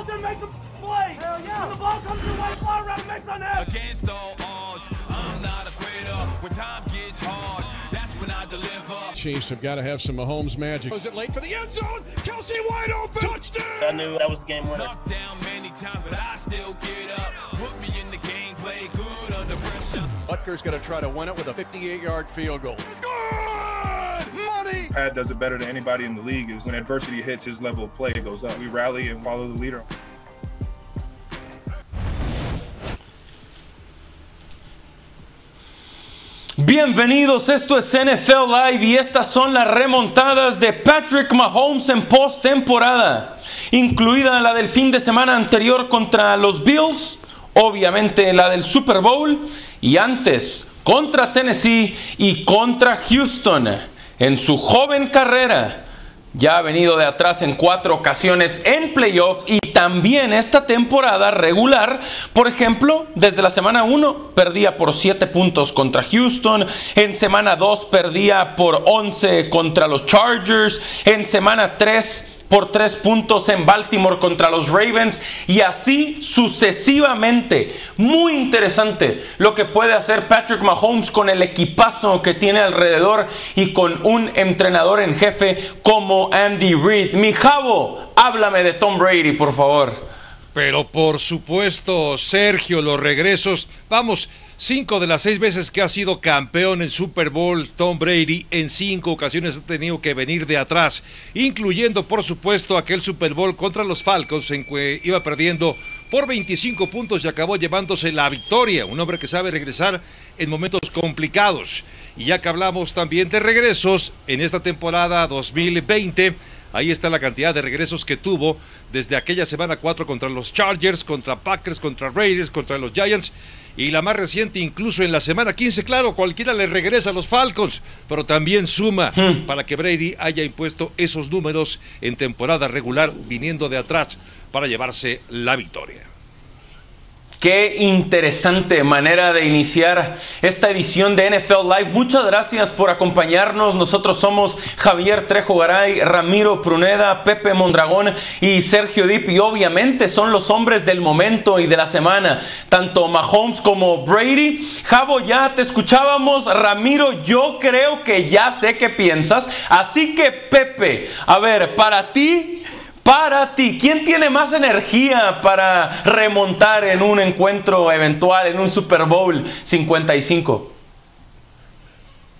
out there and make some play. Hell yeah. When the ball comes your way, fly around and make something happen. Against all odds, I'm not afraid of. When time gets hard, that's when I deliver. Chiefs have got to have some Mahomes magic. Was it late for the end zone? Kelsey wide open. Touchdown. I knew that was the game winner. Knocked down many times, but I still get up. Put me in the game, play good under pressure. Butker's going to try to win it with a 58-yard field goal. It's good! Money! Pat does it better than anybody in the league. Is when adversity hits, his level of play goes up. We rally and follow the leader. Bienvenidos, esto es NFL Live y estas son las remontadas de Patrick Mahomes en postemporada, incluida la del fin de semana anterior contra los Bills, obviamente la del Super Bowl y antes contra Tennessee y contra Houston. En su joven carrera ya ha venido de atrás en 4 ocasiones en playoffs y también esta temporada regular. Por ejemplo, desde la semana 1 perdía por 7 puntos contra Houston, en semana 2 perdía por 11 contra los Chargers, en semana 3 por 3 puntos en Baltimore contra los Ravens y así sucesivamente. Muy interesante lo que puede hacer Patrick Mahomes con el equipazo que tiene alrededor y con un entrenador en jefe como Andy Reid. Mi Javo, háblame de Tom Brady, por favor. Pero por supuesto, Sergio, los regresos, vamos, 5 de las 6 veces que ha sido campeón en Super Bowl, Tom Brady, en 5 ocasiones ha tenido que venir de atrás, incluyendo por supuesto aquel Super Bowl contra los Falcons en que iba perdiendo por 25 puntos y acabó llevándose la victoria, un hombre que sabe regresar en momentos complicados. Y ya que hablamos también de regresos, en esta temporada 2020, ahí está la cantidad de regresos que tuvo desde aquella semana 4 contra los Chargers, contra Packers, contra Raiders, contra los Giants. Y la más reciente, incluso en la semana 15, claro, cualquiera le regresa a los Falcons, pero también suma para que Brady haya impuesto esos números en temporada regular, viniendo de atrás para llevarse la victoria. Qué interesante manera de iniciar esta edición de NFL Live. Muchas gracias por acompañarnos. Nosotros somos Javier Trejo Garay, Ramiro Pruneda, Pepe Mondragón y Sergio Dippi. Obviamente son los hombres del momento y de la semana, tanto Mahomes como Brady. Javo, ya te escuchábamos. Ramiro, yo creo que ya sé qué piensas. Así que, Pepe, a ver, para ti, ¿quién tiene más energía para remontar en un encuentro eventual, en un Super Bowl 55?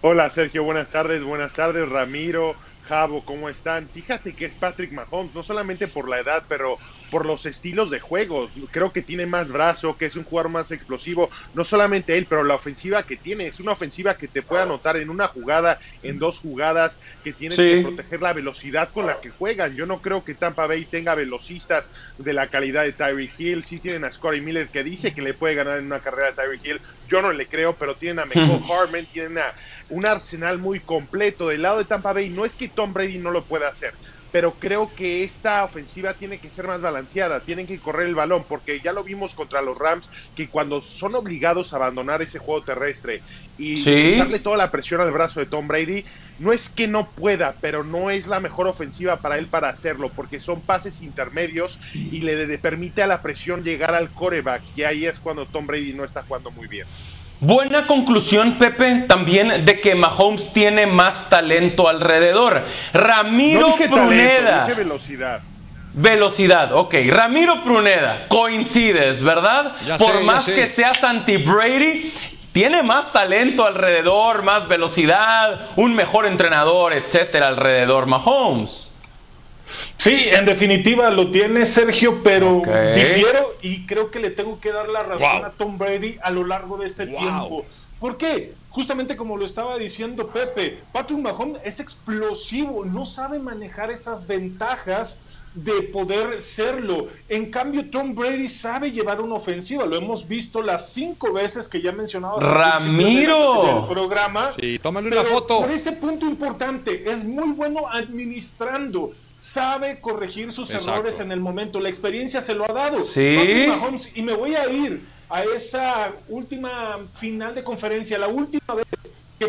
Hola Sergio, buenas tardes Ramiro, Javo, ¿cómo están? Fíjate que es Patrick Mahomes, no solamente por la edad, pero por los estilos de juego. Creo que tiene más brazo, que es un jugador más explosivo, no solamente él, pero la ofensiva que tiene, es una ofensiva que te puede anotar en una jugada, en 2 jugadas, que tienes que proteger la velocidad con la que juegan. Yo no creo que Tampa Bay tenga velocistas de la calidad de Tyreek Hill. Sí tienen a Scotty Miller, que dice que le puede ganar en una carrera a Tyreek Hill, yo no le creo, pero tienen a Michael Harmon, tienen a un arsenal muy completo. Del lado de Tampa Bay, no es que Tom Brady no lo pueda hacer, pero creo que esta ofensiva tiene que ser más balanceada, tienen que correr el balón, porque ya lo vimos contra los Rams, que cuando son obligados a abandonar ese juego terrestre y echarle toda la presión al brazo de Tom Brady, no es que no pueda, pero no es la mejor ofensiva para él para hacerlo, porque son pases intermedios y le permite a la presión llegar al quarterback, y ahí es cuando Tom Brady no está jugando muy bien. Buena conclusión, Pepe, también de que Mahomes tiene más talento alrededor. Ramiro Pruneda. Dije velocidad. Velocidad, ok. Ramiro Pruneda, coincides, ¿verdad? Por más que seas anti-Brady, tiene más talento alrededor, más velocidad, un mejor entrenador, etcétera, alrededor Mahomes. Sí, en definitiva lo tiene Sergio, pero difiero y creo que le tengo que dar la razón a Tom Brady a lo largo de este tiempo. ¿Por qué? Justamente como lo estaba diciendo Pepe, Patrick Mahomes es explosivo, no sabe manejar esas ventajas de poder serlo. En cambio, Tom Brady sabe llevar una ofensiva, lo hemos visto las 5 veces que ya mencionabas, Ramiro, del programa. Sí, tómale una foto. Por ese punto importante, es muy bueno administrando, sabe corregir sus errores en el momento, la experiencia se lo ha dado. Patrick Mahomes, y me voy a ir a esa última final de conferencia, la última vez que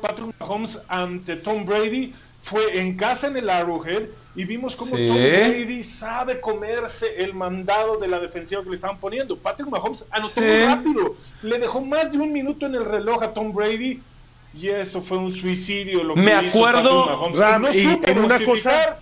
Patrick Mahomes ante Tom Brady, fue en casa en el Arrowhead y vimos cómo Tom Brady sabe comerse el mandado de la defensiva que le estaban poniendo. Patrick Mahomes anotó muy rápido, le dejó más de un minuto en el reloj a Tom Brady y eso fue un suicidio lo que me hizo acuerdo, Patrick Mahomes. No supo en una cosa,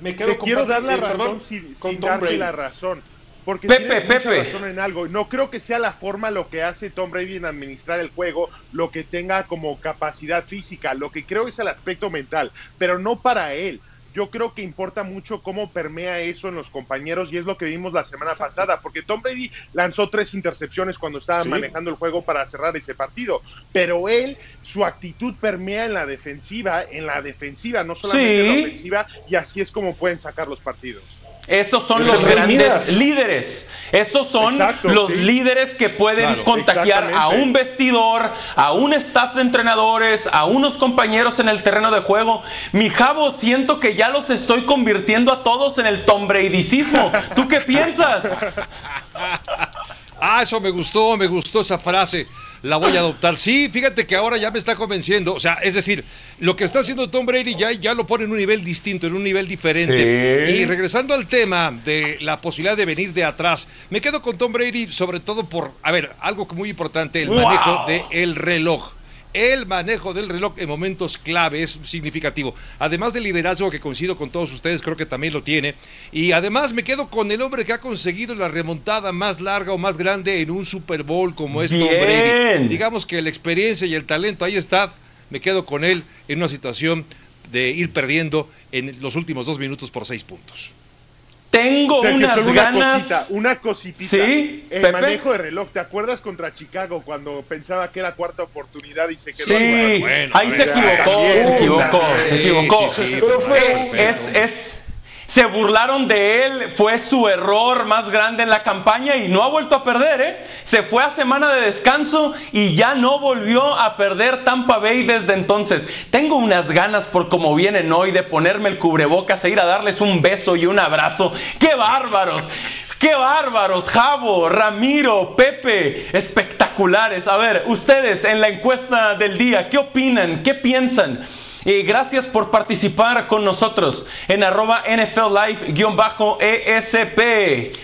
me quedo con quiero dar la razón, perdón, sin Tom Brady la razón. Porque tiene razón en algo. No creo que sea la forma lo que hace Tom Brady en administrar el juego, lo que tenga como capacidad física. Lo que creo es el aspecto mental, pero no para él. Yo creo que importa mucho cómo permea eso en los compañeros y es lo que vimos la semana pasada, porque Tom Brady lanzó 3 intercepciones cuando estaba manejando el juego para cerrar ese partido, pero él, su actitud permea en la defensiva, no solamente en la ofensiva, y así es como pueden sacar los partidos. Estos son los grandes líderes. Estos son los líderes que pueden contagiar a un vestidor, a un staff de entrenadores, a unos compañeros en el terreno de juego. Mi Javo, siento que ya los estoy convirtiendo a todos en el Tom Bradycismo. ¿Tú qué piensas? Eso me gustó esa frase. La voy a adoptar. Sí, fíjate que ahora ya me está convenciendo. O sea, es decir, lo que está haciendo Tom Brady ya lo pone en un nivel distinto, en un nivel diferente. Sí. Y regresando al tema de la posibilidad de venir de atrás, me quedo con Tom Brady sobre todo por, algo muy importante, el manejo del reloj. El manejo del reloj en momentos clave es significativo. Además del liderazgo que coincido con todos ustedes, creo que también lo tiene. Y además me quedo con el hombre que ha conseguido la remontada más larga o más grande en un Super Bowl como es Tom Brady. Digamos que la experiencia y el talento ahí está. Me quedo con él en una situación de ir perdiendo en los últimos 2 minutos por 6 puntos. Tengo unas ganas. Una cositita. ¿Sí? El manejo de reloj. ¿Te acuerdas contra Chicago cuando pensaba que era cuarta oportunidad y se quedó? Sí, bueno, ahí se equivocó. Sí, pero fue se burlaron de él, fue su error más grande en la campaña y no ha vuelto a perder, Se fue a semana de descanso y ya no volvió a perder Tampa Bay desde entonces. Tengo unas ganas por como vienen hoy de ponerme el cubrebocas e ir a darles un beso y un abrazo. ¡Qué bárbaros! ¡Qué bárbaros! Javo, Ramiro, Pepe, espectaculares. A ver, ustedes en la encuesta del día, ¿qué opinan? ¿Qué piensan? Gracias por participar con nosotros en @NFLLive_ESP.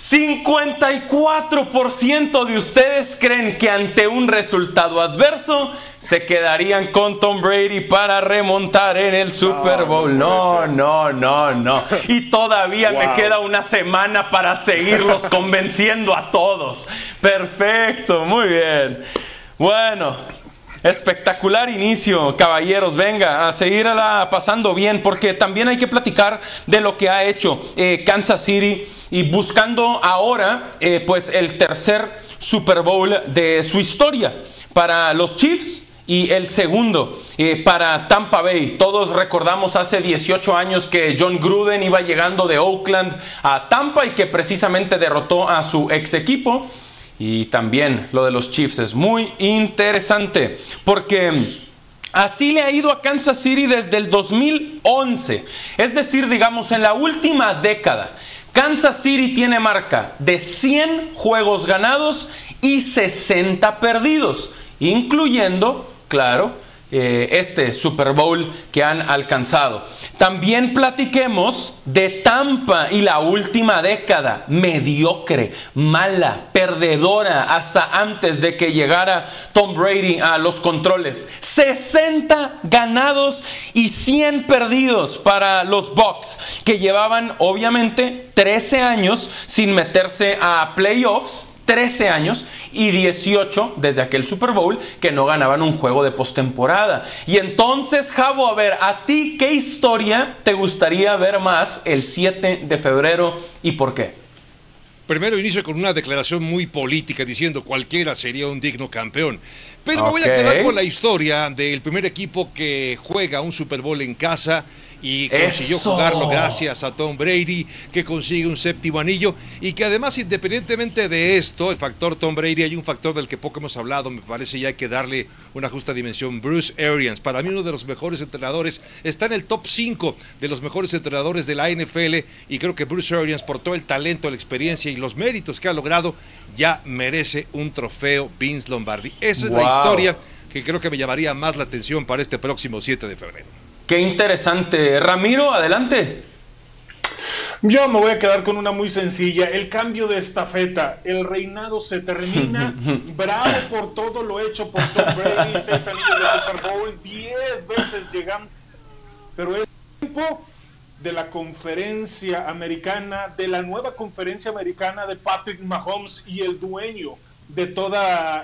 54% de ustedes creen que ante un resultado adverso se quedarían con Tom Brady para remontar en el Super Bowl. No. Y todavía me queda una semana para seguirlos convenciendo a todos. Perfecto, muy bien. Bueno, espectacular inicio, caballeros. Venga, a seguirla pasando bien, porque también hay que platicar de lo que ha hecho Kansas City y buscando ahora pues el tercer Super Bowl de su historia para los Chiefs y el segundo para Tampa Bay. Todos recordamos hace 18 años que John Gruden iba llegando de Oakland a Tampa y que precisamente derrotó a su ex equipo. Y también lo de los Chiefs es muy interesante, porque así le ha ido a Kansas City desde el 2011. Es decir, digamos, en la última década, Kansas City tiene marca de 100 juegos ganados y 60 perdidos, incluyendo, claro, este Super Bowl que han alcanzado. También platiquemos de Tampa y la última década, mediocre, mala, perdedora, hasta antes de que llegara Tom Brady a los controles. 60 ganados y 100 perdidos para los Bucks, que llevaban obviamente 13 años sin meterse a playoffs. 13 años y 18 desde aquel Super Bowl que no ganaban un juego de postemporada. Y entonces, Javo, a ver, ¿a ti qué historia te gustaría ver más el 7 de febrero y por qué? Primero inicio con una declaración muy política diciendo cualquiera sería un digno campeón. Pero me voy a quedar con la historia del primer equipo que juega un Super Bowl en casa y consiguió jugarlo gracias a Tom Brady, que consigue un 7º anillo y que además, independientemente de esto, el factor Tom Brady, hay un factor del que poco hemos hablado, me parece, y hay que darle una justa dimensión. Bruce Arians, para mí uno de los mejores entrenadores, está en el top 5 de los mejores entrenadores de la NFL, y creo que Bruce Arians, por todo el talento, la experiencia y los méritos que ha logrado, ya merece un trofeo Vince Lombardi. Esa es la historia que creo que me llamaría más la atención para este próximo 7 de febrero. Qué interesante. Ramiro, adelante. Yo me voy a quedar con una muy sencilla. El cambio de estafeta. El reinado se termina. Bravo por todo lo hecho por Tom Brady. 6 anillos de Super Bowl. 10 veces llegamos. Pero es tiempo de la conferencia americana, de la nueva conferencia americana de Patrick Mahomes y el dueño de todo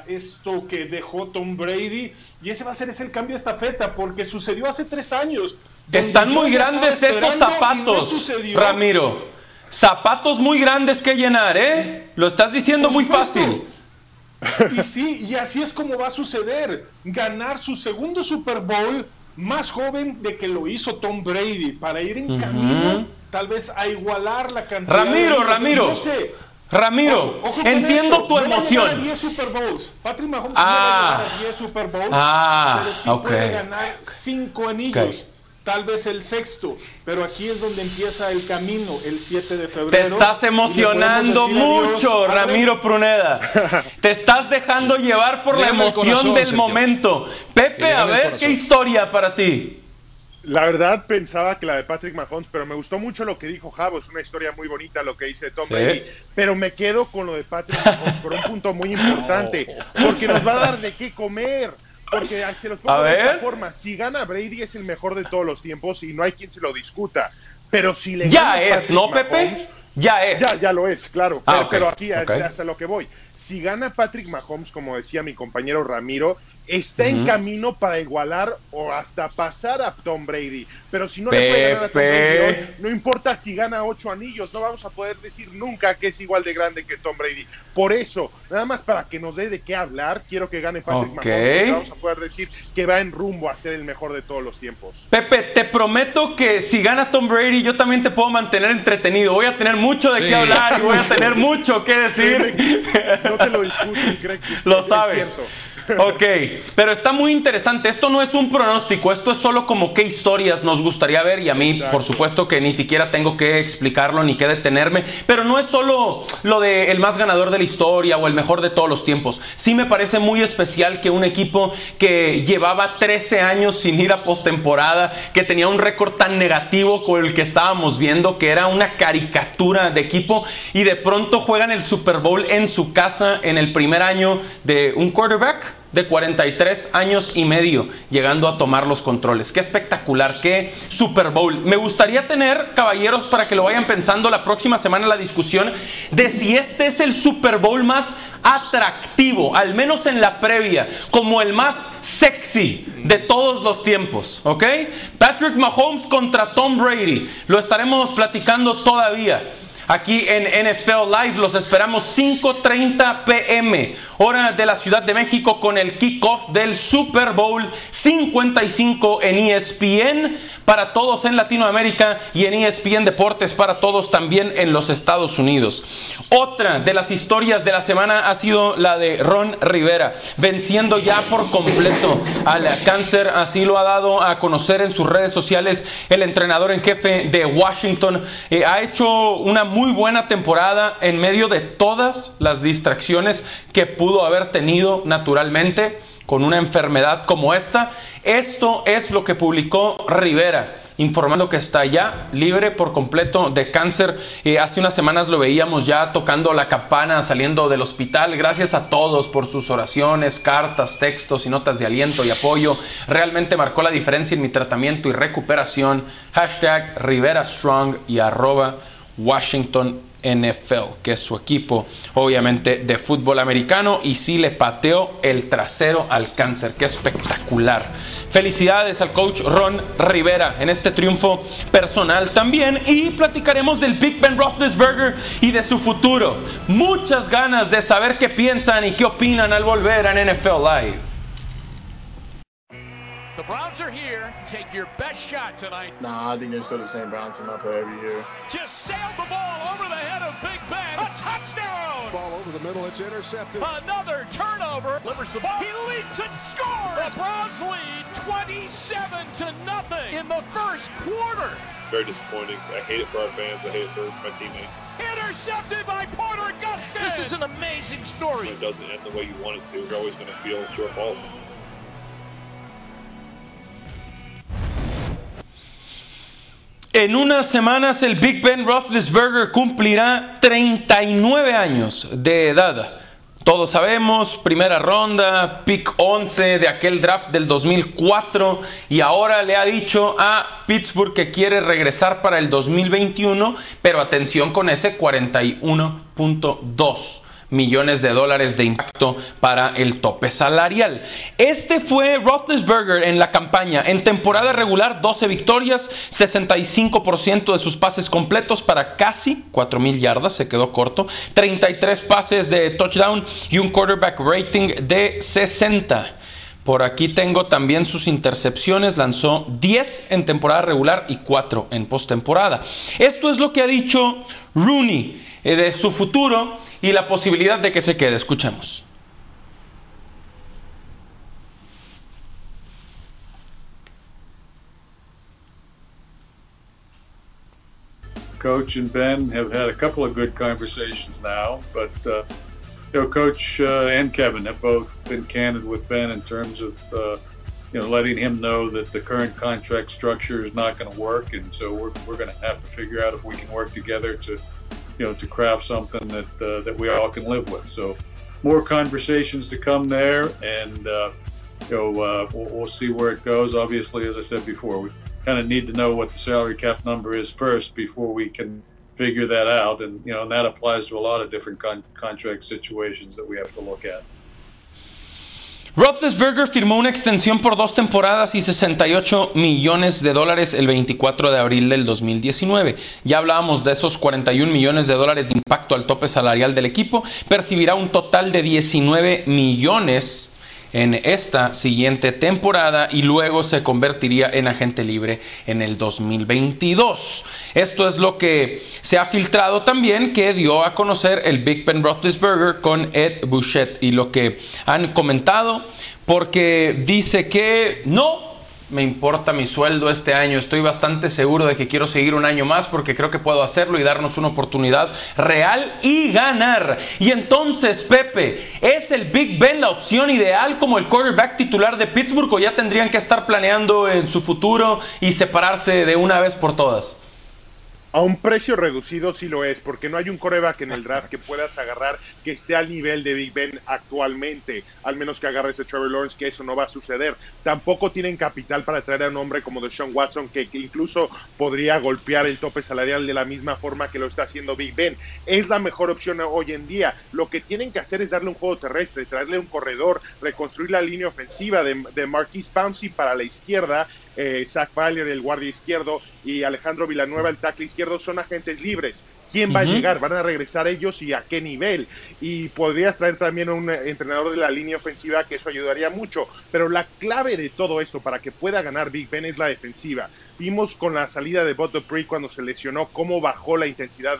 esto que dejó Tom Brady. Y ese va a ser ese el cambio de estafeta, porque sucedió hace 3 años. Están muy grandes estos zapatos, no, Ramiro. Zapatos muy grandes que llenar, ¿eh? Lo estás diciendo muy fácil. Y sí, y así es como va a suceder. Ganar su segundo Super Bowl más joven de que lo hizo Tom Brady, para ir en camino, tal vez a igualar la cantidad. Ramiro, ojo, entiendo esto, tu emoción. No va a 10 Super Bowls. Patrick Mahomes no va a ganar 10 Super Bowls, pero sí puede ganar 5 anillos. Tal vez el 6º, pero aquí es donde empieza el camino, el 7 de febrero. Te estás emocionando mucho, adiós, Ramiro Pruneda. Te estás dejando llevar por la emoción del Sergio. Momento. Pepe, a ver, ¿qué historia para ti? La verdad pensaba que la de Patrick Mahomes, pero me gustó mucho lo que dijo Javo, es una historia muy bonita lo que dice Tom Brady, pero me quedo con lo de Patrick Mahomes por un punto muy importante, porque nos va a dar de qué comer. Porque se los pongo de esta forma, si gana Brady es el mejor de todos los tiempos y no hay quien se lo discuta, pero si le gana Patrick Mahomes, ya lo es, claro, pero aquí hasta lo que voy, si gana Patrick Mahomes, como decía mi compañero Ramiro, está en camino para igualar o hasta pasar a Tom Brady, pero si no le puede ganar a Tom Brady hoy, no importa si gana 8 anillos, no vamos a poder decir nunca que es igual de grande que Tom Brady. Por eso, nada más para que nos dé de qué hablar, quiero que gane Patrick Mahomes, no vamos a poder decir que va en rumbo a ser el mejor de todos los tiempos. Pepe, te prometo que si gana Tom Brady yo también te puedo mantener entretenido, voy a tener mucho de qué hablar y voy a tener mucho que decir. No te lo discuten, Greg, lo sabes. Ok, pero está muy interesante. Esto no es un pronóstico, esto es solo como qué historias nos gustaría ver. Y a mí, por supuesto, que ni siquiera tengo que explicarlo ni que detenerme. Pero no es solo lo de el más ganador de la historia o el mejor de todos los tiempos. Sí me parece muy especial que un equipo que llevaba 13 años sin ir a postemporada, que tenía un récord tan negativo con el que estábamos viendo, que era una caricatura de equipo, y de pronto juegan el Super Bowl en su casa en el primer año de un quarterback de 43 años y medio, llegando a tomar los controles. Qué espectacular, qué Super Bowl. Me gustaría tener, caballeros, para que lo vayan pensando la próxima semana, la discusión de si este es el Super Bowl más atractivo, al menos en la previa, como el más sexy de todos los tiempos, ¿ok? Patrick Mahomes contra Tom Brady, lo estaremos platicando todavía. Aquí en NFL Live los esperamos 5:30 p.m. hora de la Ciudad de México con el kickoff del Super Bowl 55 en ESPN para todos en Latinoamérica y en ESPN Deportes para todos también en los Estados Unidos. Otra de las historias de la semana ha sido la de Ron Rivera, venciendo ya por completo al cáncer. Así lo ha dado a conocer en sus redes sociales el entrenador en jefe de Washington. Ha hecho una muy buena temporada en medio de todas las distracciones que pudo haber tenido naturalmente con una enfermedad como esta. Esto es lo que publicó Rivera, informando que está ya libre por completo de cáncer. Hace unas semanas lo veíamos ya tocando la campana, saliendo del hospital. Gracias a todos por sus oraciones, cartas, textos y notas de aliento y apoyo. Realmente marcó la diferencia en mi tratamiento y recuperación. Hashtag Rivera Strong y arroba Washington NFL, que es su equipo obviamente de fútbol americano, y sí le pateó el trasero al cáncer. ¡Qué espectacular! Felicidades al coach Ron Rivera en este triunfo personal también, y platicaremos del Big Ben Roethlisberger y de su futuro. Muchas ganas de saber qué piensan y qué opinan al volver en NFL Live. The Browns are here. Take your best shot tonight. Nah, I think they're still the same Browns from up every year. Just sailed the ball over the head of Big Ben. A touchdown! Ball over the middle. It's intercepted. Another turnover. Delivers the ball. He leaps and scores. The Browns lead 27-0 in the first quarter. Very disappointing. I hate it for our fans. I hate it for my teammates. Intercepted by Porter Gustin. This is an amazing story. It doesn't end the way you want it to. You're always going to feel it's your fault. En unas semanas el Big Ben Roethlisberger cumplirá 39 años de edad. Todos sabemos, primera ronda, pick 11 de aquel draft del 2004, y ahora le ha dicho a Pittsburgh que quiere regresar para el 2021, pero atención con ese 41.2 millones de dólares de impacto para el tope salarial. Este fue Roethlisberger en la campaña. En temporada regular, 12 victorias, 65% de sus pases completos para casi 4,000 yardas, se quedó corto, 33 pases de touchdown y un quarterback rating de 60. Por aquí tengo también sus intercepciones, lanzó 10 en temporada regular y 4 en postemporada. Esto es lo que ha dicho Rooney de su futuro y la posibilidad de que se quede. Escuchemos. Coach and Ben have had a couple of good conversations now, but Coach and Kevin have both been candid with Ben in terms of, letting him know that the current contract structure is not going to work, and so we're going to have to figure out if we can work together to craft something that we all can live with. So, more conversations to come there, and we'll see where it goes. Obviously, as I said before, we kind of need to know what the salary cap number is first before we can figure that out, and that applies to a lot of different contract situations that we have to look at. Roethlisberger firmó una extensión por 2 temporadas y 68 millones de dólares el 24 de abril del 2019. Ya hablábamos de esos 41 millones de dólares de impacto al tope salarial del equipo. Percibirá un total de 19 millones en esta siguiente temporada y luego se convertiría en agente libre en el 2022. Esto es lo que se ha filtrado también, que dio a conocer el Big Ben Roethlisberger con Ed Bouchette, y lo que han comentado, porque dice que no me importa mi sueldo este año, estoy bastante seguro de que quiero seguir un año más porque creo que puedo hacerlo y darnos una oportunidad real y ganar. Y entonces, Pepe, ¿es el Big Ben la opción ideal como el quarterback titular de Pittsburgh, o ya tendrían que estar planeando en su futuro y separarse de una vez por todas? A un precio reducido sí lo es, porque no hay un quarterback en el draft que puedas agarrar que esté al nivel de Big Ben actualmente, al menos que agarres a Trevor Lawrence, que eso no va a suceder. Tampoco tienen capital para traer a un hombre como Deshaun Watson, que incluso podría golpear el tope salarial de la misma forma que lo está haciendo Big Ben. Es la mejor opción hoy en día. Lo que tienen que hacer es darle un juego terrestre, traerle un corredor, reconstruir la línea ofensiva de Marquise Pouncey para la izquierda, Zach Bailey, el guardia izquierdo, y Alejandro Villanueva, el tackle izquierdo, son agentes libres. ¿Quién va a llegar? ¿Van a regresar ellos y a qué nivel? Y podrías traer también un entrenador de la línea ofensiva, que eso ayudaría mucho. Pero la clave de todo esto para que pueda ganar Big Ben es la defensiva. Vimos con la salida de Bud de Prix cuando se lesionó cómo bajó la intensidad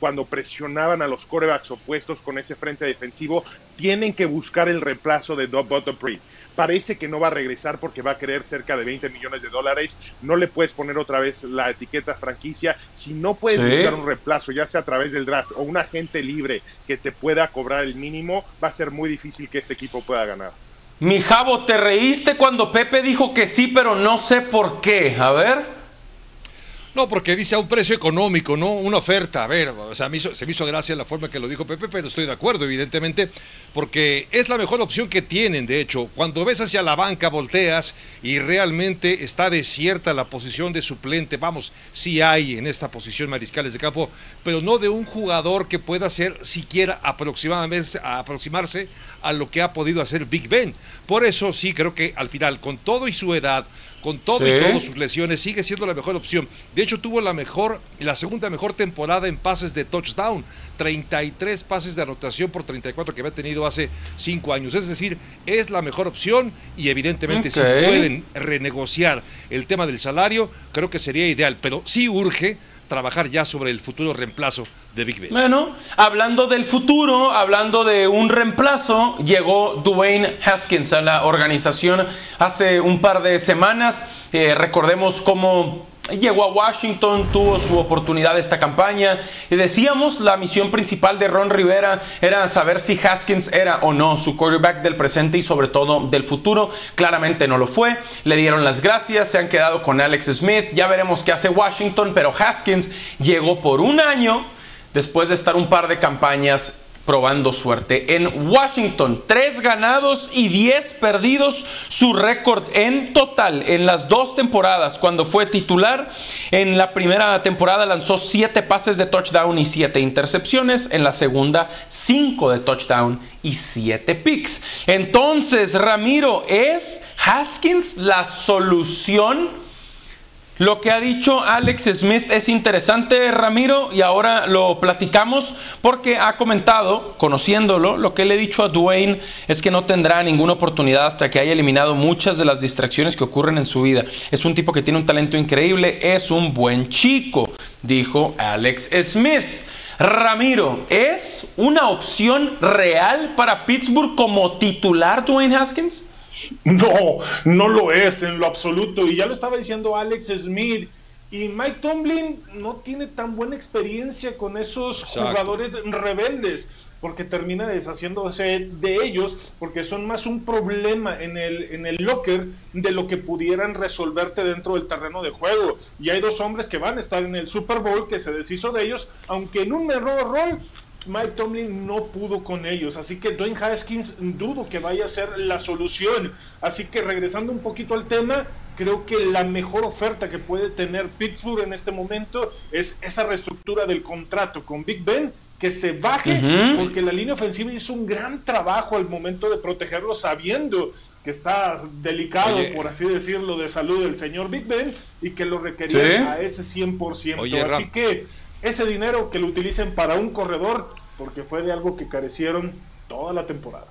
cuando presionaban a los quarterbacks opuestos con ese frente defensivo. Tienen que buscar el reemplazo de Bud de Prix. Parece que no va a regresar porque va a querer cerca de 20 millones de dólares. No le puedes poner otra vez la etiqueta franquicia. Si no puedes buscar un reemplazo, ya sea a través del draft o un agente libre que te pueda cobrar el mínimo, va a ser muy difícil que este equipo pueda ganar. Mi Javo, te reíste cuando Pepe dijo que sí, pero no sé por qué. A ver. No, porque dice a un precio económico, ¿no? Una oferta. A ver, o sea, se me hizo gracia la forma que lo dijo Pepe, pero estoy de acuerdo, evidentemente, porque es la mejor opción que tienen, de hecho. Cuando ves hacia la banca, volteas y realmente está desierta la posición de suplente. Vamos, sí hay en esta posición mariscales de campo, pero no de un jugador que pueda ser siquiera aproximarse a lo que ha podido hacer Big Ben. Por eso sí creo que al final, con todo y su edad, con todo y todas sus lesiones, sigue siendo la mejor opción. De hecho, tuvo la segunda mejor temporada en pases de touchdown, 33 pases de anotación por 34 que había tenido hace 5 años. Es decir, es la mejor opción y evidentemente si pueden renegociar el tema del salario, creo que sería ideal, pero sí urge trabajar ya sobre el futuro reemplazo de Big Ben. Bueno, hablando del futuro, hablando de un reemplazo, llegó Dwayne Haskins a la organización hace un par de semanas. Recordemos cómo llegó a Washington, tuvo su oportunidad esta campaña. Y decíamos, la misión principal de Ron Rivera era saber si Haskins era o no su quarterback del presente y sobre todo del futuro. Claramente no lo fue, le dieron las gracias, se han quedado con Alex Smith. Ya veremos qué hace Washington, pero Haskins llegó por un año después de estar un par de campañas probando suerte en Washington. 3 ganados y 10 perdidos, su récord en total en las 2 temporadas cuando fue titular. En la primera temporada lanzó 7 pases de touchdown y 7 intercepciones. En la segunda, 5 de touchdown y 7 picks. Entonces, Ramiro, ¿es Haskins la solución? Lo que ha dicho Alex Smith es interesante, Ramiro, y ahora lo platicamos porque ha comentado, conociéndolo, lo que le he dicho a Dwayne es que no tendrá ninguna oportunidad hasta que haya eliminado muchas de las distracciones que ocurren en su vida. Es un tipo que tiene un talento increíble, es un buen chico, dijo Alex Smith. Ramiro, ¿es una opción real para Pittsburgh como titular Dwayne Haskins? No, no lo es en lo absoluto, y ya lo estaba diciendo Alex Smith, y Mike Tomlin no tiene tan buena experiencia con esos jugadores rebeldes, porque termina deshaciéndose de ellos, porque son más un problema en el locker de lo que pudieran resolverte dentro del terreno de juego. Y hay 2 hombres que van a estar en el Super Bowl que se deshizo de ellos, aunque en un error rol Mike Tomlin no pudo con ellos, así que Dwayne Haskins dudo que vaya a ser la solución. Así que regresando un poquito al tema, creo que la mejor oferta que puede tener Pittsburgh en este momento es esa reestructura del contrato con Big Ben, que se baje, porque la línea ofensiva hizo un gran trabajo al momento de protegerlo, sabiendo que está delicado, por así decirlo, de salud del señor Big Ben, y que lo requería a ese 100%. Así que ese dinero que lo utilicen para un corredor, porque fue de algo que carecieron toda la temporada.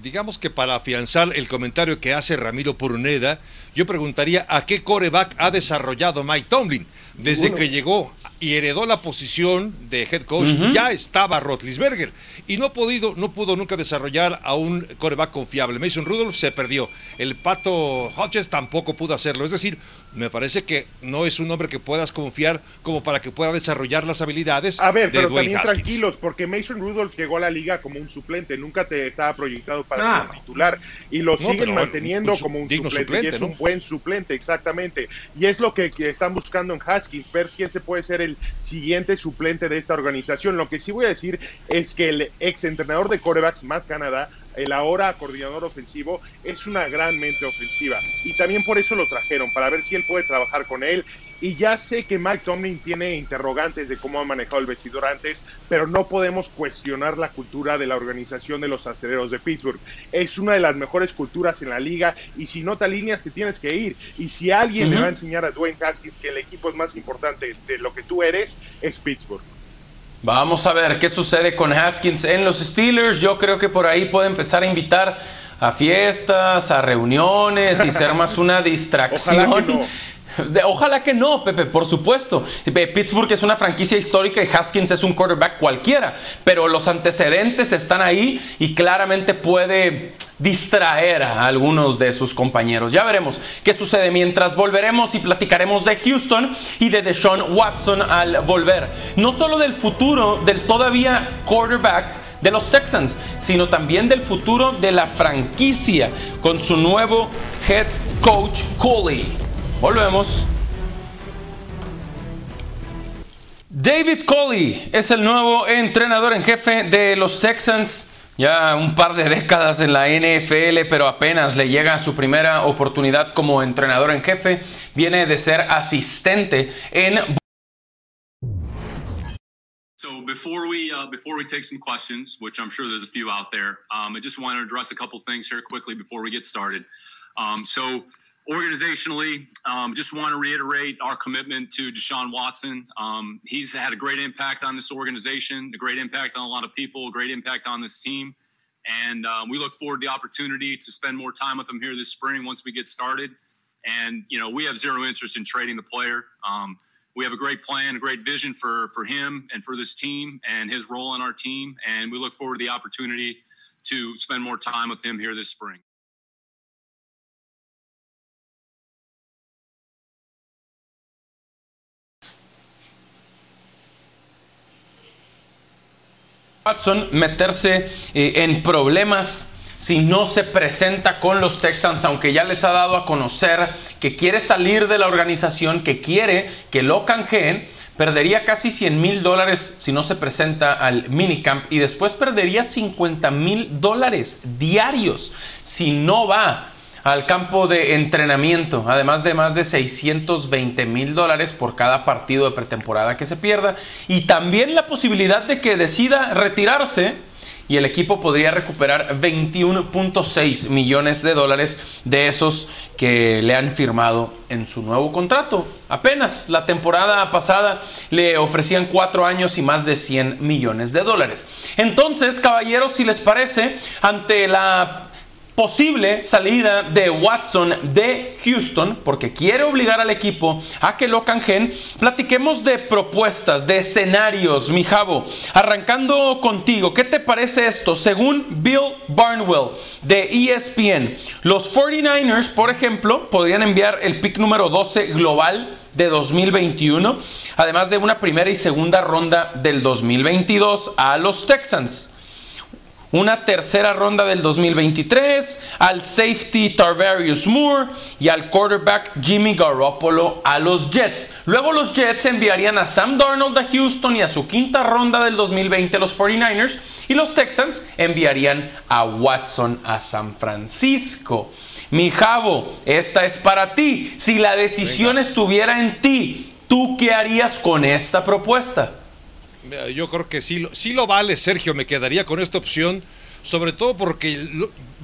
Digamos que para afianzar el comentario que hace Ramiro Pruneda, yo preguntaría a qué quarterback ha desarrollado Mike Tomlin. Desde que llegó y heredó la posición de head coach, ya estaba Roethlisberger, y no pudo nunca desarrollar a un quarterback confiable. Mason Rudolph se perdió, el Pato Hodges tampoco pudo hacerlo. Es decir, me parece que no es un hombre que puedas confiar como para que pueda desarrollar las habilidades de Dwayne Haskins. A ver, pero también tranquilos, porque Mason Rudolph llegó a la liga como un suplente, nunca te estaba proyectado para ser titular, y lo siguen manteniendo como un suplente, y es un buen suplente, exactamente, y es lo que están buscando en Haskins, ver quién se puede ser el siguiente suplente de esta organización. Lo que sí voy a decir es que el ex entrenador de quarterbacks Matt Canada, el ahora coordinador ofensivo, es una gran mente ofensiva, y también por eso lo trajeron, para ver si él puede trabajar con él. Y ya sé que Mike Tomlin tiene interrogantes de cómo ha manejado el vestidor antes, pero no podemos cuestionar la cultura de la organización de los acereros de Pittsburgh. Es una de las mejores culturas en la liga, y si no te alineas, te tienes que ir. Y si alguien le va a enseñar a Dwayne Haskins que el equipo es más importante de lo que tú eres, es Pittsburgh. Vamos a ver qué sucede con Haskins en los Steelers. Yo creo que por ahí puede empezar a invitar a fiestas, a reuniones, y ser más una distracción. Ojalá que no. Ojalá que no, Pepe, por supuesto. Pittsburgh es una franquicia histórica y Haskins es un quarterback cualquiera, pero los antecedentes están ahí y claramente puede distraer a algunos de sus compañeros. Ya veremos qué sucede mientras volveremos y platicaremos de Houston y de Deshaun Watson al volver. No solo del futuro del todavía quarterback de los Texans, sino también del futuro de la franquicia con su nuevo head coach Cooley. Volvemos. David Culley es el nuevo entrenador en jefe de los Texans. Ya un par de décadas en la NFL, pero apenas le llega su primera oportunidad como entrenador en jefe. Viene de ser asistente en... So before we take some questions, which I'm sure there's a few out there, I just want to address a couple things here quickly before we get started. So organizationally, just want to reiterate our commitment to Deshaun Watson. He's had a great impact on this organization, a great impact on a lot of people, a great impact on this team. And we look forward to the opportunity to spend more time with him here this spring once we get started. And, you know, we have zero interest in trading the player. We have a great plan, a great vision for him and for this team and his role on our team. And we look forward to the opportunity to spend more time with him here this spring. Watson meterse en problemas si no se presenta con los Texans, aunque ya les ha dado a conocer que quiere salir de la organización, que quiere que lo canjeen. Perdería casi $100,000 si no se presenta al minicamp y después perdería $50,000 diarios si no va al campo de entrenamiento, además de más de $620,000 por cada partido de pretemporada que se pierda, y también la posibilidad de que decida retirarse y el equipo podría recuperar $21.6 millones de esos que le han firmado en su nuevo contrato. Apenas la temporada pasada le ofrecían 4 años y más de $100 millones. Entonces, caballeros, si les parece, ante la posible salida de Watson de Houston, porque quiere obligar al equipo a que lo canjeen, platiquemos de propuestas, de escenarios, mi Javo. Arrancando contigo, ¿qué te parece esto? Según Bill Barnwell de ESPN, los 49ers, por ejemplo, podrían enviar el pick número 12 global de 2021, además de una primera y segunda ronda del 2022 a los Texans. Una tercera ronda del 2023 al safety Tarvarius Moore y al quarterback Jimmy Garoppolo a los Jets. Luego los Jets enviarían a Sam Darnold a Houston y a su quinta ronda del 2020 a los 49ers. Y los Texans enviarían a Watson a San Francisco. Mi Javo, esta es para ti. Si la decisión estuviera en ti, ¿tú qué harías con esta propuesta? Yo creo que sí lo vale, Sergio. Me quedaría con esta opción, sobre todo porque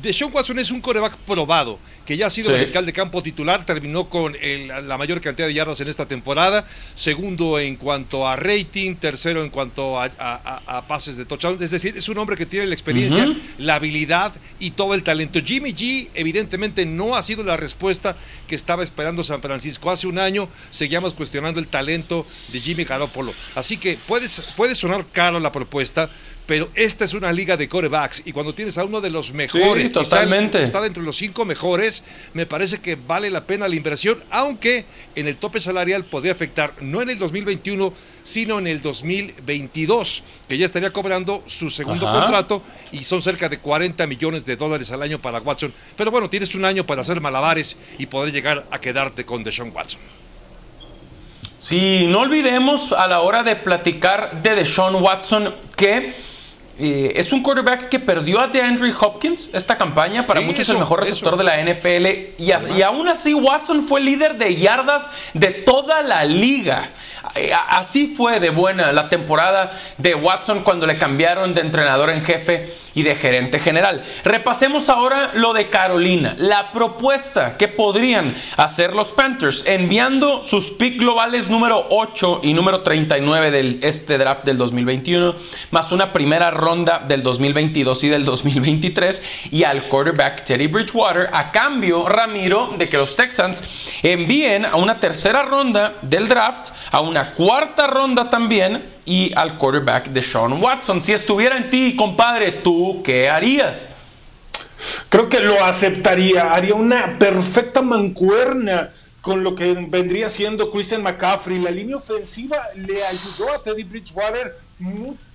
Deshaun Watson es un quarterback probado, que ya ha sido mariscal de campo titular, terminó con la mayor cantidad de yardas en esta temporada, segundo en cuanto a rating, tercero en cuanto a pases de touchdown. Es decir, es un hombre que tiene la experiencia, la habilidad y todo el talento. Jimmy G evidentemente no ha sido la respuesta que estaba esperando San Francisco. Hace un año seguíamos cuestionando el talento de Jimmy Garoppolo. Así que puede sonar caro la propuesta, pero esta es una liga de quarterbacks y cuando tienes a uno de los mejores, totalmente, está dentro de los 5 mejores, me parece que vale la pena la inversión, aunque en el tope salarial podría afectar, no en el 2021, sino en el 2022, que ya estaría cobrando su segundo contrato y son cerca de $40 millones al año para Watson. Pero bueno, tienes un año para hacer malabares y poder llegar a quedarte con Deshaun Watson. Sí, no olvidemos a la hora de platicar de Deshaun Watson que es un quarterback que perdió a DeAndre Hopkins esta campaña, para muchos el mejor receptor de la NFL, y aún así Watson fue líder de yardas de toda la liga. Así fue de buena la temporada de Watson cuando le cambiaron de entrenador en jefe y de gerente general. Repasemos ahora lo de Carolina, la propuesta que podrían hacer los Panthers enviando sus picks globales número 8 y número 39 del este draft del 2021, más una primera ronda del 2022 y del 2023 y al quarterback Teddy Bridgewater, a cambio, Ramiro, de que los Texans envíen a una tercera ronda del draft, a una cuarta ronda también y al quarterback Deshaun Watson. Si estuviera en ti, compadre, ¿tú qué harías? Creo que lo aceptaría. Haría una perfecta mancuerna con lo que vendría siendo Christian McCaffrey. La línea ofensiva le ayudó a Teddy Bridgewater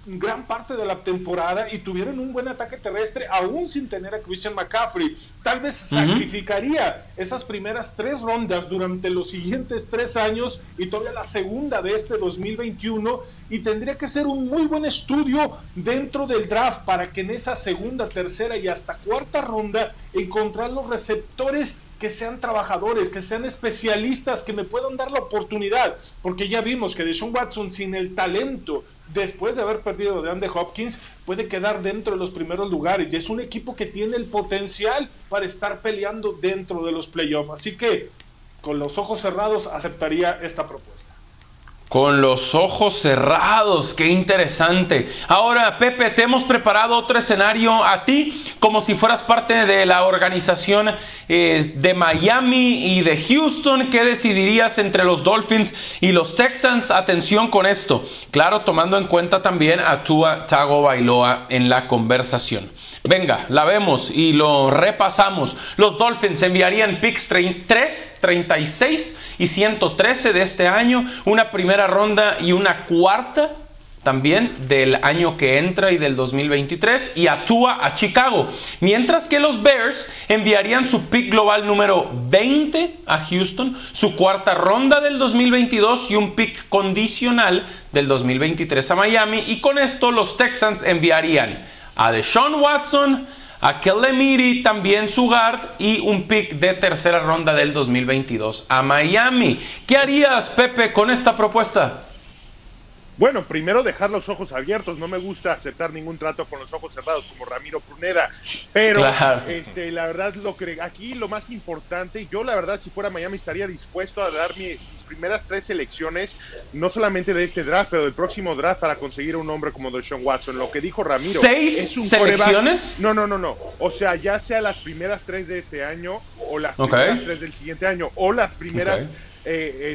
gran parte de la temporada y tuvieron un buen ataque terrestre aún sin tener a Christian McCaffrey. Tal vez sacrificaría esas primeras 3 rondas durante los siguientes 3 años y todavía la segunda de este 2021, y tendría que ser un muy buen estudio dentro del draft para que en esa segunda, tercera y hasta cuarta ronda encontrar los receptores que sean trabajadores, que sean especialistas, que me puedan dar la oportunidad, porque ya vimos que Deshaun Watson sin el talento, después de haber perdido a DeAndre Hopkins, puede quedar dentro de los primeros lugares y es un equipo que tiene el potencial para estar peleando dentro de los playoffs. Así que con los ojos cerrados aceptaría esta propuesta. Con los ojos cerrados, qué interesante. Ahora, Pepe, te hemos preparado otro escenario a ti, como si fueras parte de la organización de Miami y de Houston. ¿Qué decidirías entre los Dolphins y los Texans? Atención con esto. Claro, tomando en cuenta también a Tua Tagovailoa en la conversación. Venga, la vemos y lo repasamos. Los Dolphins enviarían picks 3, 36 y 113 de este año, una primera ronda y una cuarta también del año que entra y del 2023, y a Tua a Chicago, mientras que los Bears enviarían su pick global número 20 a Houston, su cuarta ronda del 2022 y un pick condicional del 2023 a Miami, y con esto los Texans enviarían a Deshaun Watson, a Kellemiri, también su guard, y un pick de tercera ronda del 2022 a Miami. ¿Qué harías, Pepe, con esta propuesta? Bueno, primero dejar los ojos abiertos. No me gusta aceptar ningún trato con los ojos cerrados como Ramiro Pruneda, pero claro, la verdad aquí lo más importante, yo la verdad si fuera Miami estaría dispuesto a dar mis primeras 3 selecciones, no solamente de este draft, pero del próximo draft, para conseguir un hombre como Deshaun Watson. Lo que dijo Ramiro, ¿6 es un selecciones? No, o sea, ya sea las primeras 3 de este año o las primeras 3 del siguiente año, o las primeras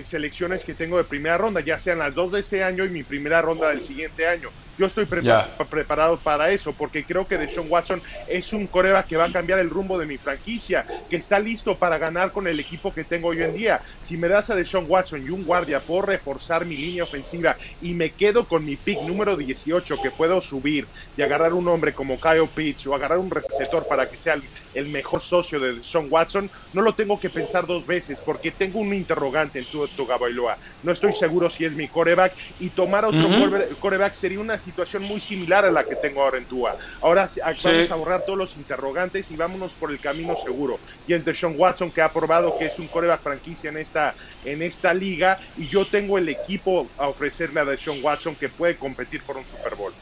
selecciones que tengo de primera ronda, ya sean las 2 de este año y mi primera ronda del siguiente año. Yo estoy preparado para eso, porque creo que Deshaun Watson es un cornerback que va a cambiar el rumbo de mi franquicia, que está listo para ganar con el equipo que tengo hoy en día. Si me das a Deshaun Watson y un guardia por reforzar mi línea ofensiva, y me quedo con mi pick número 18, que puedo subir y agarrar un hombre como Kyle Pitts, o agarrar un receptor para que sea el mejor socio de Deshaun Watson, no lo tengo que pensar 2 veces, porque tengo un interrogante en Tua Tagovailoa. No estoy seguro si es mi quarterback, y tomar otro quarterback sería una situación muy similar a la que tengo ahora en Tua. Ahora vamos a borrar todos los interrogantes y vámonos por el camino seguro, y es Deshaun Watson, que ha probado que es un quarterback franquicia en esta liga, y yo tengo el equipo a ofrecerle a Deshaun Watson que puede competir por un Super Bowl.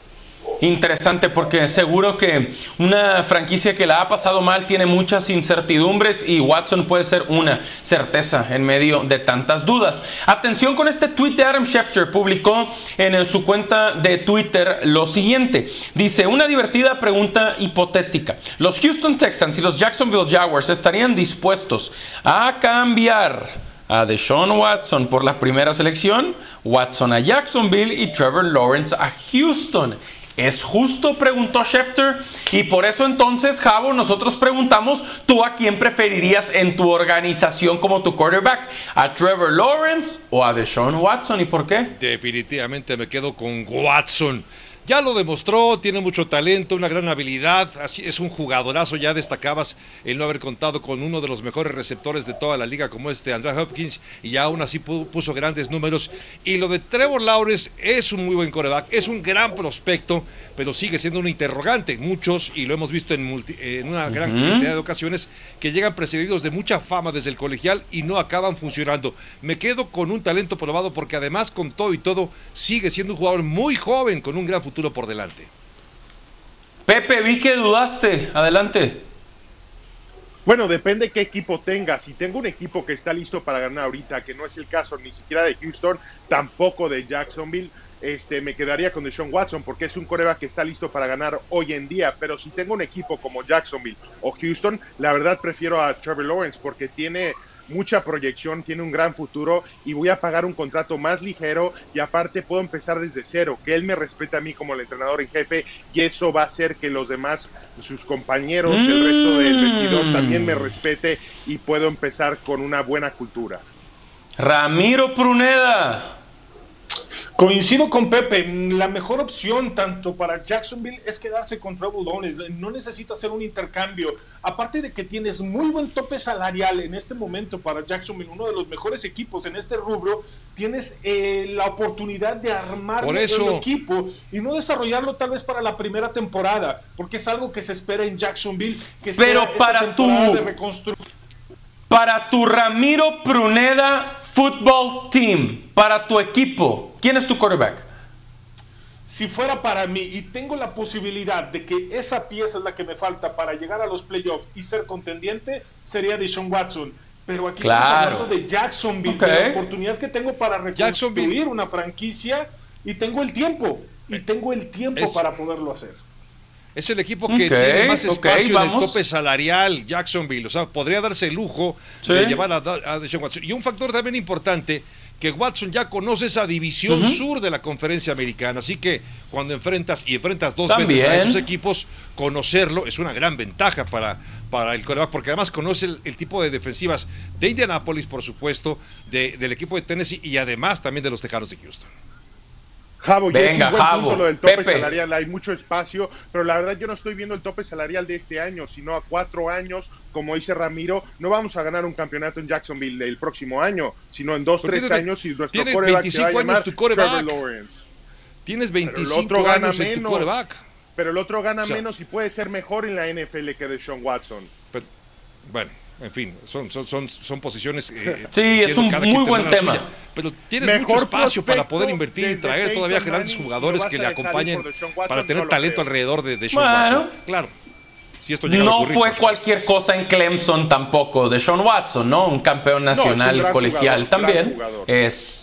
Interesante, porque seguro que una franquicia que la ha pasado mal tiene muchas incertidumbres, y Watson puede ser una certeza en medio de tantas dudas. Atención con este tweet de Adam Schefter. Publicó en su cuenta de Twitter lo siguiente. Dice: una divertida pregunta hipotética. ¿Los Houston Texans y los Jacksonville Jaguars estarían dispuestos a cambiar a Deshaun Watson por la primera selección, Watson a Jacksonville y Trevor Lawrence a Houston? ¿Es justo?, preguntó Schefter. Y por eso entonces, Javo, nosotros preguntamos, ¿tú a quién preferirías en tu organización como tu quarterback? ¿A Trevor Lawrence o a Deshaun Watson? ¿Y por qué? Definitivamente me quedo con Watson. Ya lo demostró, tiene mucho talento, una gran habilidad, es un jugadorazo. Ya destacabas el no haber contado con uno de los mejores receptores de toda la liga como DeAndre Hopkins, y ya aún así puso grandes números. Y lo de Trevor Lawrence, es un muy buen quarterback, es un gran prospecto, pero sigue siendo un interrogante. Muchos, y lo hemos visto en una gran cantidad de ocasiones, que llegan precedidos de mucha fama desde el colegial y no acaban funcionando. Me quedo con un talento probado, porque además, con todo y todo, sigue siendo un jugador muy joven con un gran futuro por delante. Pepe, vi que dudaste. Adelante. Bueno, depende qué equipo tenga. Si tengo un equipo que está listo para ganar ahorita, que no es el caso ni siquiera de Houston, tampoco de Jacksonville, me quedaría con Deshaun Watson, porque es un quarterback que está listo para ganar hoy en día. Pero si tengo un equipo como Jacksonville o Houston, la verdad prefiero a Trevor Lawrence, porque tiene mucha proyección, tiene un gran futuro, y voy a pagar un contrato más ligero, y aparte puedo empezar desde cero, que él me respeta a mí como el entrenador en jefe, y eso va a hacer que los demás, sus compañeros, el resto del vestidor también me respete, y puedo empezar con una buena cultura. Ramiro Pruneda. Coincido con Pepe, la mejor opción tanto para Jacksonville es quedarse con Trevor Lawrence, no necesita hacer un intercambio, aparte de que tienes muy buen tope salarial en este momento para Jacksonville, uno de los mejores equipos en este rubro, tienes la oportunidad de armar el equipo y no desarrollarlo tal vez para la primera temporada, porque es algo que se espera en Jacksonville, que pero sea para esta temporada de reconstrucción. Para tu Ramiro Pruneda Football Team, para tu equipo, ¿quién es tu quarterback? Si fuera para mí y tengo la posibilidad de que esa pieza es la que me falta para llegar a los playoffs y ser contendiente, sería Deshaun Watson. Pero aquí estamos hablando de Jacksonville, de la oportunidad que tengo para reconstruir una franquicia, y tengo el tiempo, para poderlo hacer. Es el equipo que tiene más espacio en el tope salarial, Jacksonville. O sea, podría darse el lujo de llevar a Deshaun Watson. Y un factor también importante, que Watson ya conoce esa división sur de la conferencia americana. Así que cuando enfrentas dos veces a esos equipos, conocerlo es una gran ventaja para el quarterback, porque además conoce el tipo de defensivas de Indianapolis, por supuesto, del equipo de Tennessee, y además también de los Tejanos de Houston. Javo, venga, ya es un buen punto lo del tope salarial, hay mucho espacio, pero la verdad yo no estoy viendo el tope salarial de este año, sino a 4 años, como dice Ramiro, no vamos a ganar un campeonato en Jacksonville el próximo año, sino en 2, 3 años, y nuestro coreback se va a llamar Trevor Lawrence. Tienes 25 años en tu coreback. Pero el otro gana menos y puede ser mejor en la NFL que Deshaun Watson. Pero, bueno, en fin, son posiciones... sí, es un muy buen tema. Pero tienes mucho espacio para poder invertir y traer todavía grandes jugadores que le acompañen para tener talento alrededor de Deshaun Watson. Claro. Si esto llega a ocurrir, no fue cualquier cosa en Clemson tampoco, Deshaun Watson, ¿no? Un campeón nacional, un colegial jugador, también.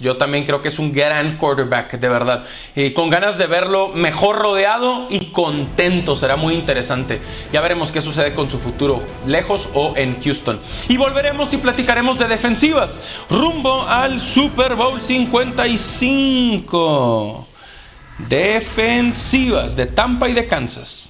Yo también creo que es un gran quarterback, de verdad. Y con ganas de verlo mejor rodeado y contento, será muy interesante. Ya veremos qué sucede con su futuro, lejos o en Houston. Y volveremos y platicaremos de defensivas, rumbo al Super Bowl 55. Defensivas de Tampa y de Kansas.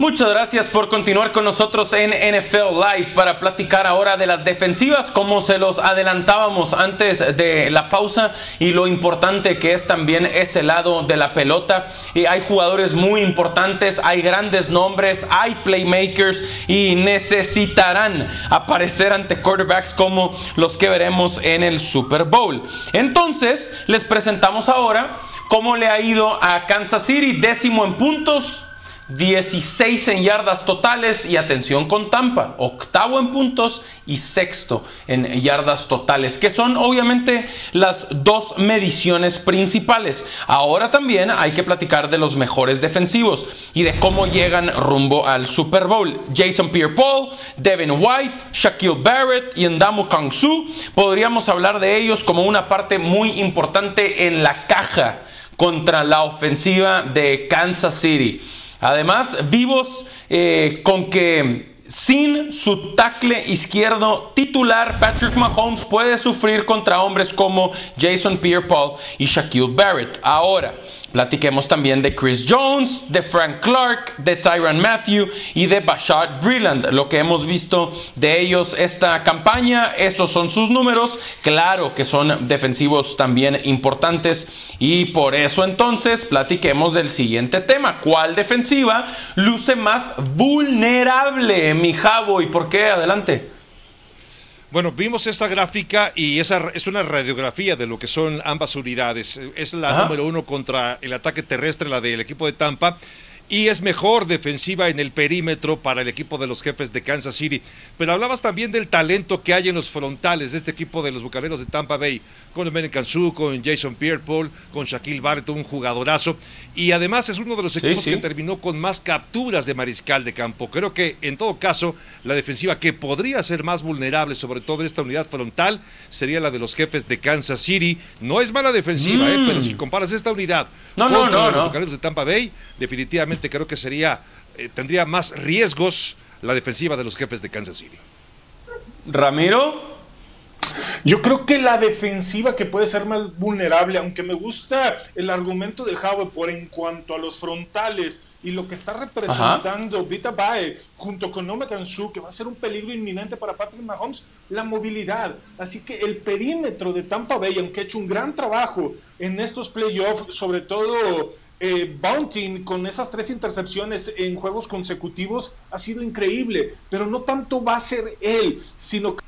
Muchas gracias por continuar con nosotros en NFL Live para platicar ahora de las defensivas, como se los adelantábamos antes de la pausa, y lo importante que es también ese lado de la pelota. Y hay jugadores muy importantes, hay grandes nombres, hay playmakers y necesitarán aparecer ante quarterbacks como los que veremos en el Super Bowl. Entonces, les presentamos ahora cómo le ha ido a Kansas City, 10º en puntos, 16 en yardas totales, y atención con Tampa, 8º en puntos y 6º en yardas totales, que son obviamente las dos mediciones principales. Ahora también hay que platicar de los mejores defensivos y de cómo llegan rumbo al Super Bowl. Jason Pierre-Paul, Devin White, Shaquille Barrett y Ndamukong Suh, podríamos hablar de ellos como una parte muy importante en la caja contra la ofensiva de Kansas City. Además, vivos con que sin su tackle izquierdo titular, Patrick Mahomes puede sufrir contra hombres como Jason Pierre-Paul y Shaquille Barrett. Ahora, platiquemos también de Chris Jones, de Frank Clark, de Tyrann Mathieu y de Bashard Breeland. Lo que hemos visto de ellos esta campaña, esos son sus números. Claro que son defensivos también importantes, y por eso entonces platiquemos del siguiente tema. ¿Cuál defensiva luce más vulnerable, mi Javo? ¿Y por qué? Adelante. Bueno, vimos esta gráfica y esa es una radiografía de lo que son ambas unidades. Es la número 1 contra el ataque terrestre, la del equipo de Tampa, y es mejor defensiva en el perímetro para el equipo de los Jefes de Kansas City. Pero hablabas también del talento que hay en los frontales de este equipo de los Bucaneros de Tampa Bay, con Ndamukong Suh, con Jason Pierre-Paul, con Shaquille Barrett, un jugadorazo, y además es uno de los equipos que terminó con más capturas de mariscal de campo. Creo que en todo caso la defensiva que podría ser más vulnerable, sobre todo en esta unidad frontal, sería la de los Jefes de Kansas City. No es mala defensiva, pero si comparas esta unidad contra los Bucaneros de Tampa Bay, definitivamente creo que sería, tendría más riesgos la defensiva de los Jefes de Kansas City. Ramiro, yo creo que la defensiva que puede ser más vulnerable, aunque me gusta el argumento del Javo por en cuanto a los frontales y lo que está representando Vita Bae junto con Ndamukong Suh, que va a ser un peligro inminente para Patrick Mahomes, la movilidad. Así que el perímetro de Tampa Bay, aunque ha hecho un gran trabajo en estos playoffs, sobre todo Bunting con esas 3 intercepciones en juegos consecutivos, ha sido increíble, pero no tanto va a ser él, sino que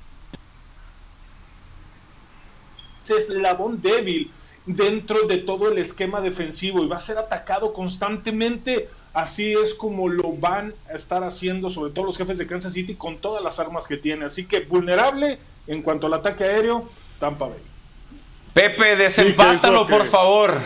es eslabón débil dentro de todo el esquema defensivo y va a ser atacado constantemente. Así es como lo van a estar haciendo, sobre todo los Jefes de Kansas City, con todas las armas que tiene. Así que vulnerable en cuanto al ataque aéreo, Tampa Bay. Pepe, desempátalo, por favor.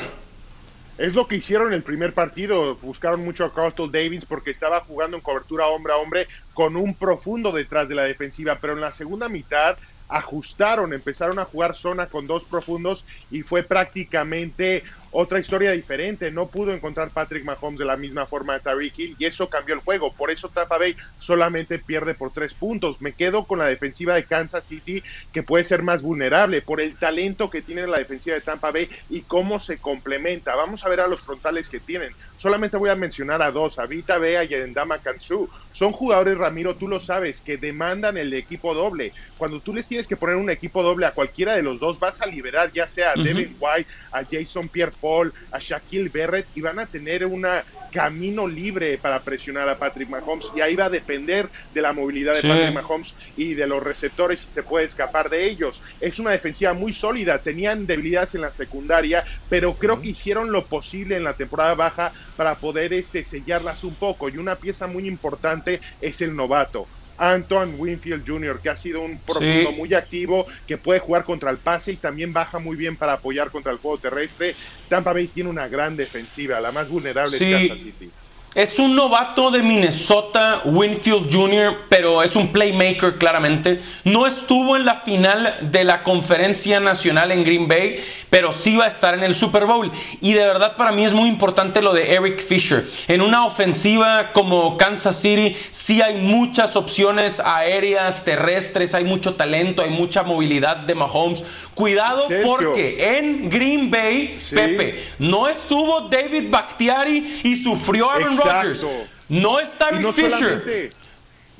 Es lo que hicieron en el primer partido, buscaron mucho a Carlton Davis porque estaba jugando en cobertura hombre a hombre con un profundo detrás de la defensiva, pero en la segunda mitad ajustaron, empezaron a jugar zona con 2 profundos y fue prácticamente otra historia diferente. No pudo encontrar Patrick Mahomes de la misma forma de Tyreek Hill y eso cambió el juego. Por eso Tampa Bay solamente pierde por 3 puntos. Me quedo con la defensiva de Kansas City, que puede ser más vulnerable por el talento que tiene la defensiva de Tampa Bay y cómo se complementa. Vamos a ver a los frontales que tienen. Solamente voy a mencionar a 2, a Vita Bae y a Ndamukong Suh. Son jugadores, Ramiro, tú lo sabes, que demandan el equipo doble. Cuando tú les tienes que poner un equipo doble a cualquiera de los dos, vas a liberar ya sea a Devin White, a Jason Pierre Pierre-Paul, a Shaquille Barrett, y van a tener un camino libre para presionar a Patrick Mahomes, y ahí va a depender de la movilidad de Patrick Mahomes y de los receptores si se puede escapar de ellos. Es una defensiva muy sólida, tenían debilidades en la secundaria, pero creo que hicieron lo posible en la temporada baja para poder sellarlas un poco, y una pieza muy importante es el novato Antoine Winfield Jr., que ha sido un profundo muy activo, que puede jugar contra el pase y también baja muy bien para apoyar contra el juego terrestre. Tampa Bay tiene una gran defensiva, la más vulnerable es Kansas City. Es un novato de Minnesota, Winfield Jr., pero es un playmaker claramente. No estuvo en la final de la Conferencia Nacional en Green Bay, pero sí va a estar en el Super Bowl. Y de verdad para mí es muy importante lo de Eric Fisher. En una ofensiva como Kansas City sí hay muchas opciones aéreas, terrestres, hay mucho talento, hay mucha movilidad de Mahomes. Cuidado, Sergio, porque en Green Bay, Pepe, no estuvo David Bakhtiari y sufrió Aaron Rodgers. No está Eric Fisher.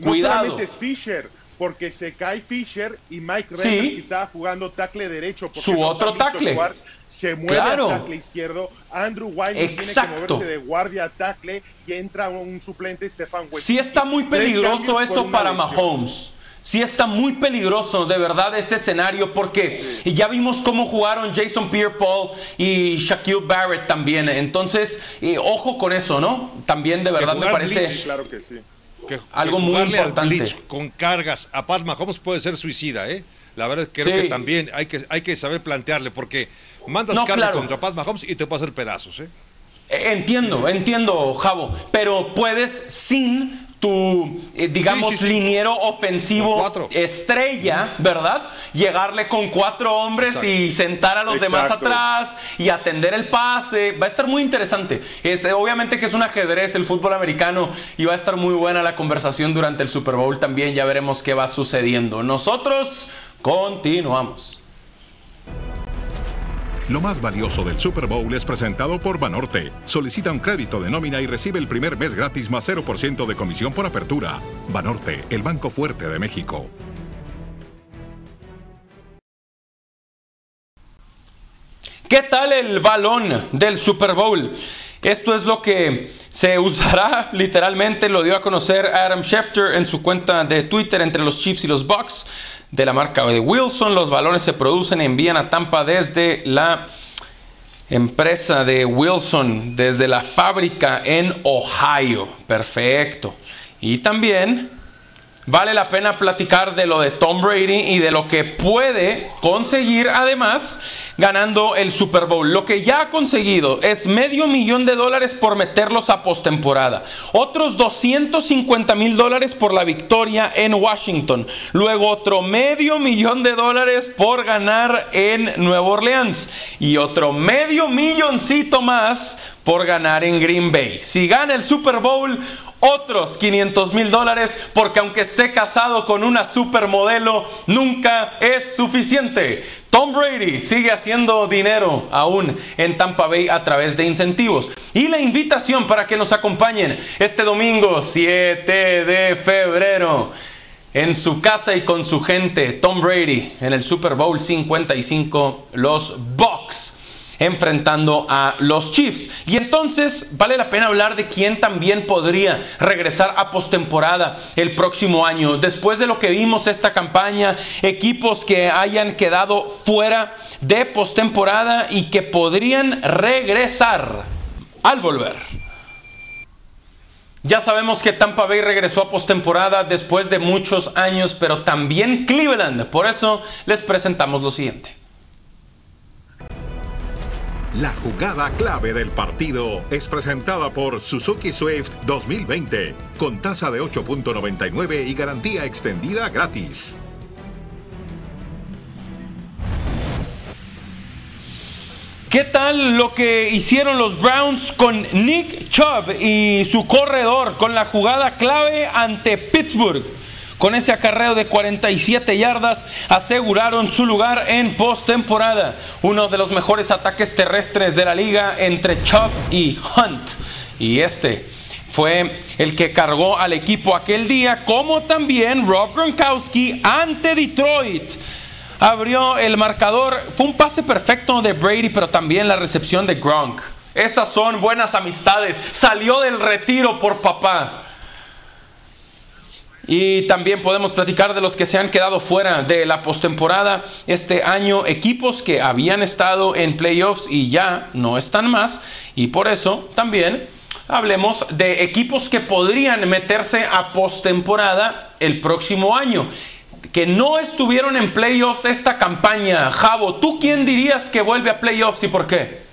Cuidado. No solamente es Fisher, porque se cae Fisher y Mike Reyes, que estaba jugando tackle derecho. Porque su otro tackle. Se mueve al tackle izquierdo. Andrew White tiene que moverse de guardia a tackle y entra un suplente, Stefan West. Sí está muy peligroso eso para Mahomes. Sí está muy peligroso, de verdad, ese escenario, porque ya vimos cómo jugaron Jason Pierre-Paul y Shaquille Barrett también. Entonces, ojo con eso, ¿no? También, de verdad, me parece algo muy importante. Con cargas, a Pat Mahomes puede ser suicida, ¿eh? La verdad, creo que también hay que saber plantearle, porque mandas carga contra Pat Mahomes y te puede hacer pedazos, ¿eh? Entiendo, Javo, pero puedes sin tu, digamos, liniero ofensivo estrella, ¿verdad? Llegarle con 4 hombres y sentar a los demás atrás y atender el pase. Va a estar muy interesante. Obviamente que es un ajedrez el fútbol americano y va a estar muy buena la conversación durante el Super Bowl también. Ya veremos qué va sucediendo. Nosotros continuamos. Lo más valioso del Super Bowl es presentado por Banorte. Solicita un crédito de nómina y recibe el primer mes gratis más 0% de comisión por apertura. Banorte, el banco fuerte de México. ¿Qué tal el balón del Super Bowl? Esto es lo que se usará literalmente, lo dio a conocer Adam Schefter en su cuenta de Twitter entre los Chiefs y los Bucks. De la marca de Wilson, los balones se producen y envían a Tampa desde la empresa de Wilson, desde la fábrica en Ohio. Perfecto. Y también vale la pena platicar de lo de Tom Brady y de lo que puede conseguir además ganando el Super Bowl. Lo que ya ha conseguido es $500,000 por meterlos a postemporada, otros $250,000 por la victoria en Washington, luego otro $500,000 por ganar en Nueva Orleans y otro $500,000 más por ganar en Green Bay. Si gana el Super Bowl, otros $500,000, porque aunque esté casado con una supermodelo, nunca es suficiente. Tom Brady sigue haciendo dinero aún en Tampa Bay a través de incentivos. Y la invitación para que nos acompañen este domingo 7 de febrero en su casa y con su gente, Tom Brady en el Super Bowl 55, los Bucks enfrentando a los Chiefs. Y entonces vale la pena hablar de quién también podría regresar a postemporada el próximo año. Después de lo que vimos esta campaña, equipos que hayan quedado fuera de postemporada y que podrían regresar al volver. Ya sabemos que Tampa Bay regresó a postemporada después de muchos años, pero también Cleveland. Por eso les presentamos lo siguiente. La jugada clave del partido es presentada por Suzuki Swift 2020, con tasa de 8.99 y garantía extendida gratis. ¿Qué tal lo que hicieron los Browns con Nick Chubb y su corredor con la jugada clave ante Pittsburgh? Con ese acarreo de 47 yardas aseguraron su lugar en postemporada. Uno de los mejores ataques terrestres de la liga entre Chubb y Hunt. Y este fue el que cargó al equipo aquel día, como también Rob Gronkowski ante Detroit. abrió el marcador. Fue un pase perfecto de Brady, pero también la recepción de Gronk. Esas son buenas amistades. Salió del retiro por papá. Y también podemos platicar de los que se han quedado fuera de la postemporada este año. Equipos que habían estado en playoffs y ya no están más. Y por eso también hablemos de equipos que podrían meterse a postemporada el próximo año, que no estuvieron en playoffs esta campaña. Javo, ¿tú quién dirías que vuelve a playoffs y por qué?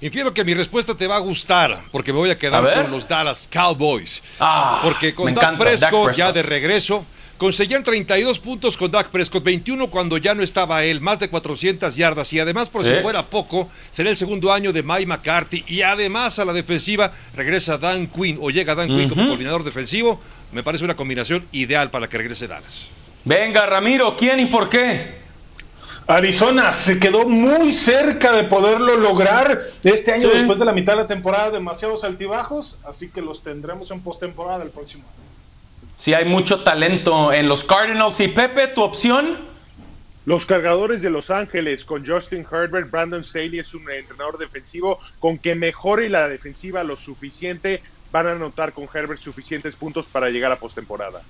Infiero que mi respuesta te va a gustar, porque me voy a quedar con los Dallas Cowboys. Porque con Dak Prescott ya de regreso, conseguían 32 puntos con Dak Prescott, 21 cuando ya no estaba él, más de 400 yardas. Y además, por si fuera poco, será el segundo año de Mike McCarthy. Y además a la defensiva regresa Dan Quinn, o llega Dan Quinn como coordinador defensivo. Me parece una combinación ideal para que regrese Dallas. Venga, Ramiro, ¿quién y por qué? Arizona se quedó muy cerca de poderlo lograr este año, después de la mitad de la temporada, demasiados altibajos, así que los tendremos en postemporada el próximo año. Sí, hay mucho talento en los Cardinals. Y Pepe, ¿tu opción? Los Cargadores de Los Ángeles con Justin Herbert. Brandon Staley es un entrenador defensivo con que mejore la defensiva lo suficiente. Van a anotar con Herbert suficientes puntos para llegar a postemporada.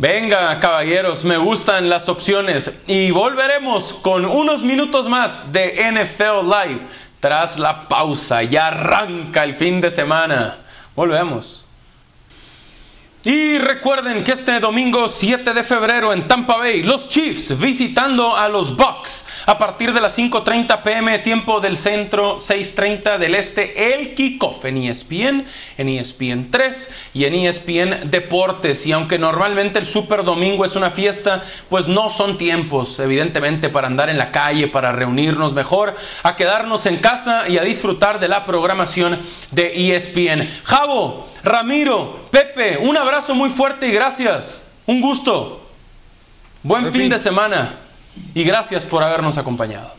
Venga, caballeros, me gustan las opciones. Y volveremos con unos minutos más de NFL Live tras la pausa. Ya arranca el fin de semana. Volvemos. Y recuerden que este domingo 7 de febrero en Tampa Bay, los Chiefs visitando a los Bucks a partir de las 5:30 p.m. tiempo del centro, 6:30 del este, el kickoff en ESPN, en ESPN 3 y en ESPN Deportes. Y aunque normalmente el Super Domingo es una fiesta, pues no son tiempos, evidentemente, para andar en la calle, para reunirnos, mejor a quedarnos en casa y a disfrutar de la programación de ESPN. Javo, Ramiro, Pepe, un abrazo muy fuerte y gracias. Un gusto. Buen fin de semana y gracias por habernos acompañado.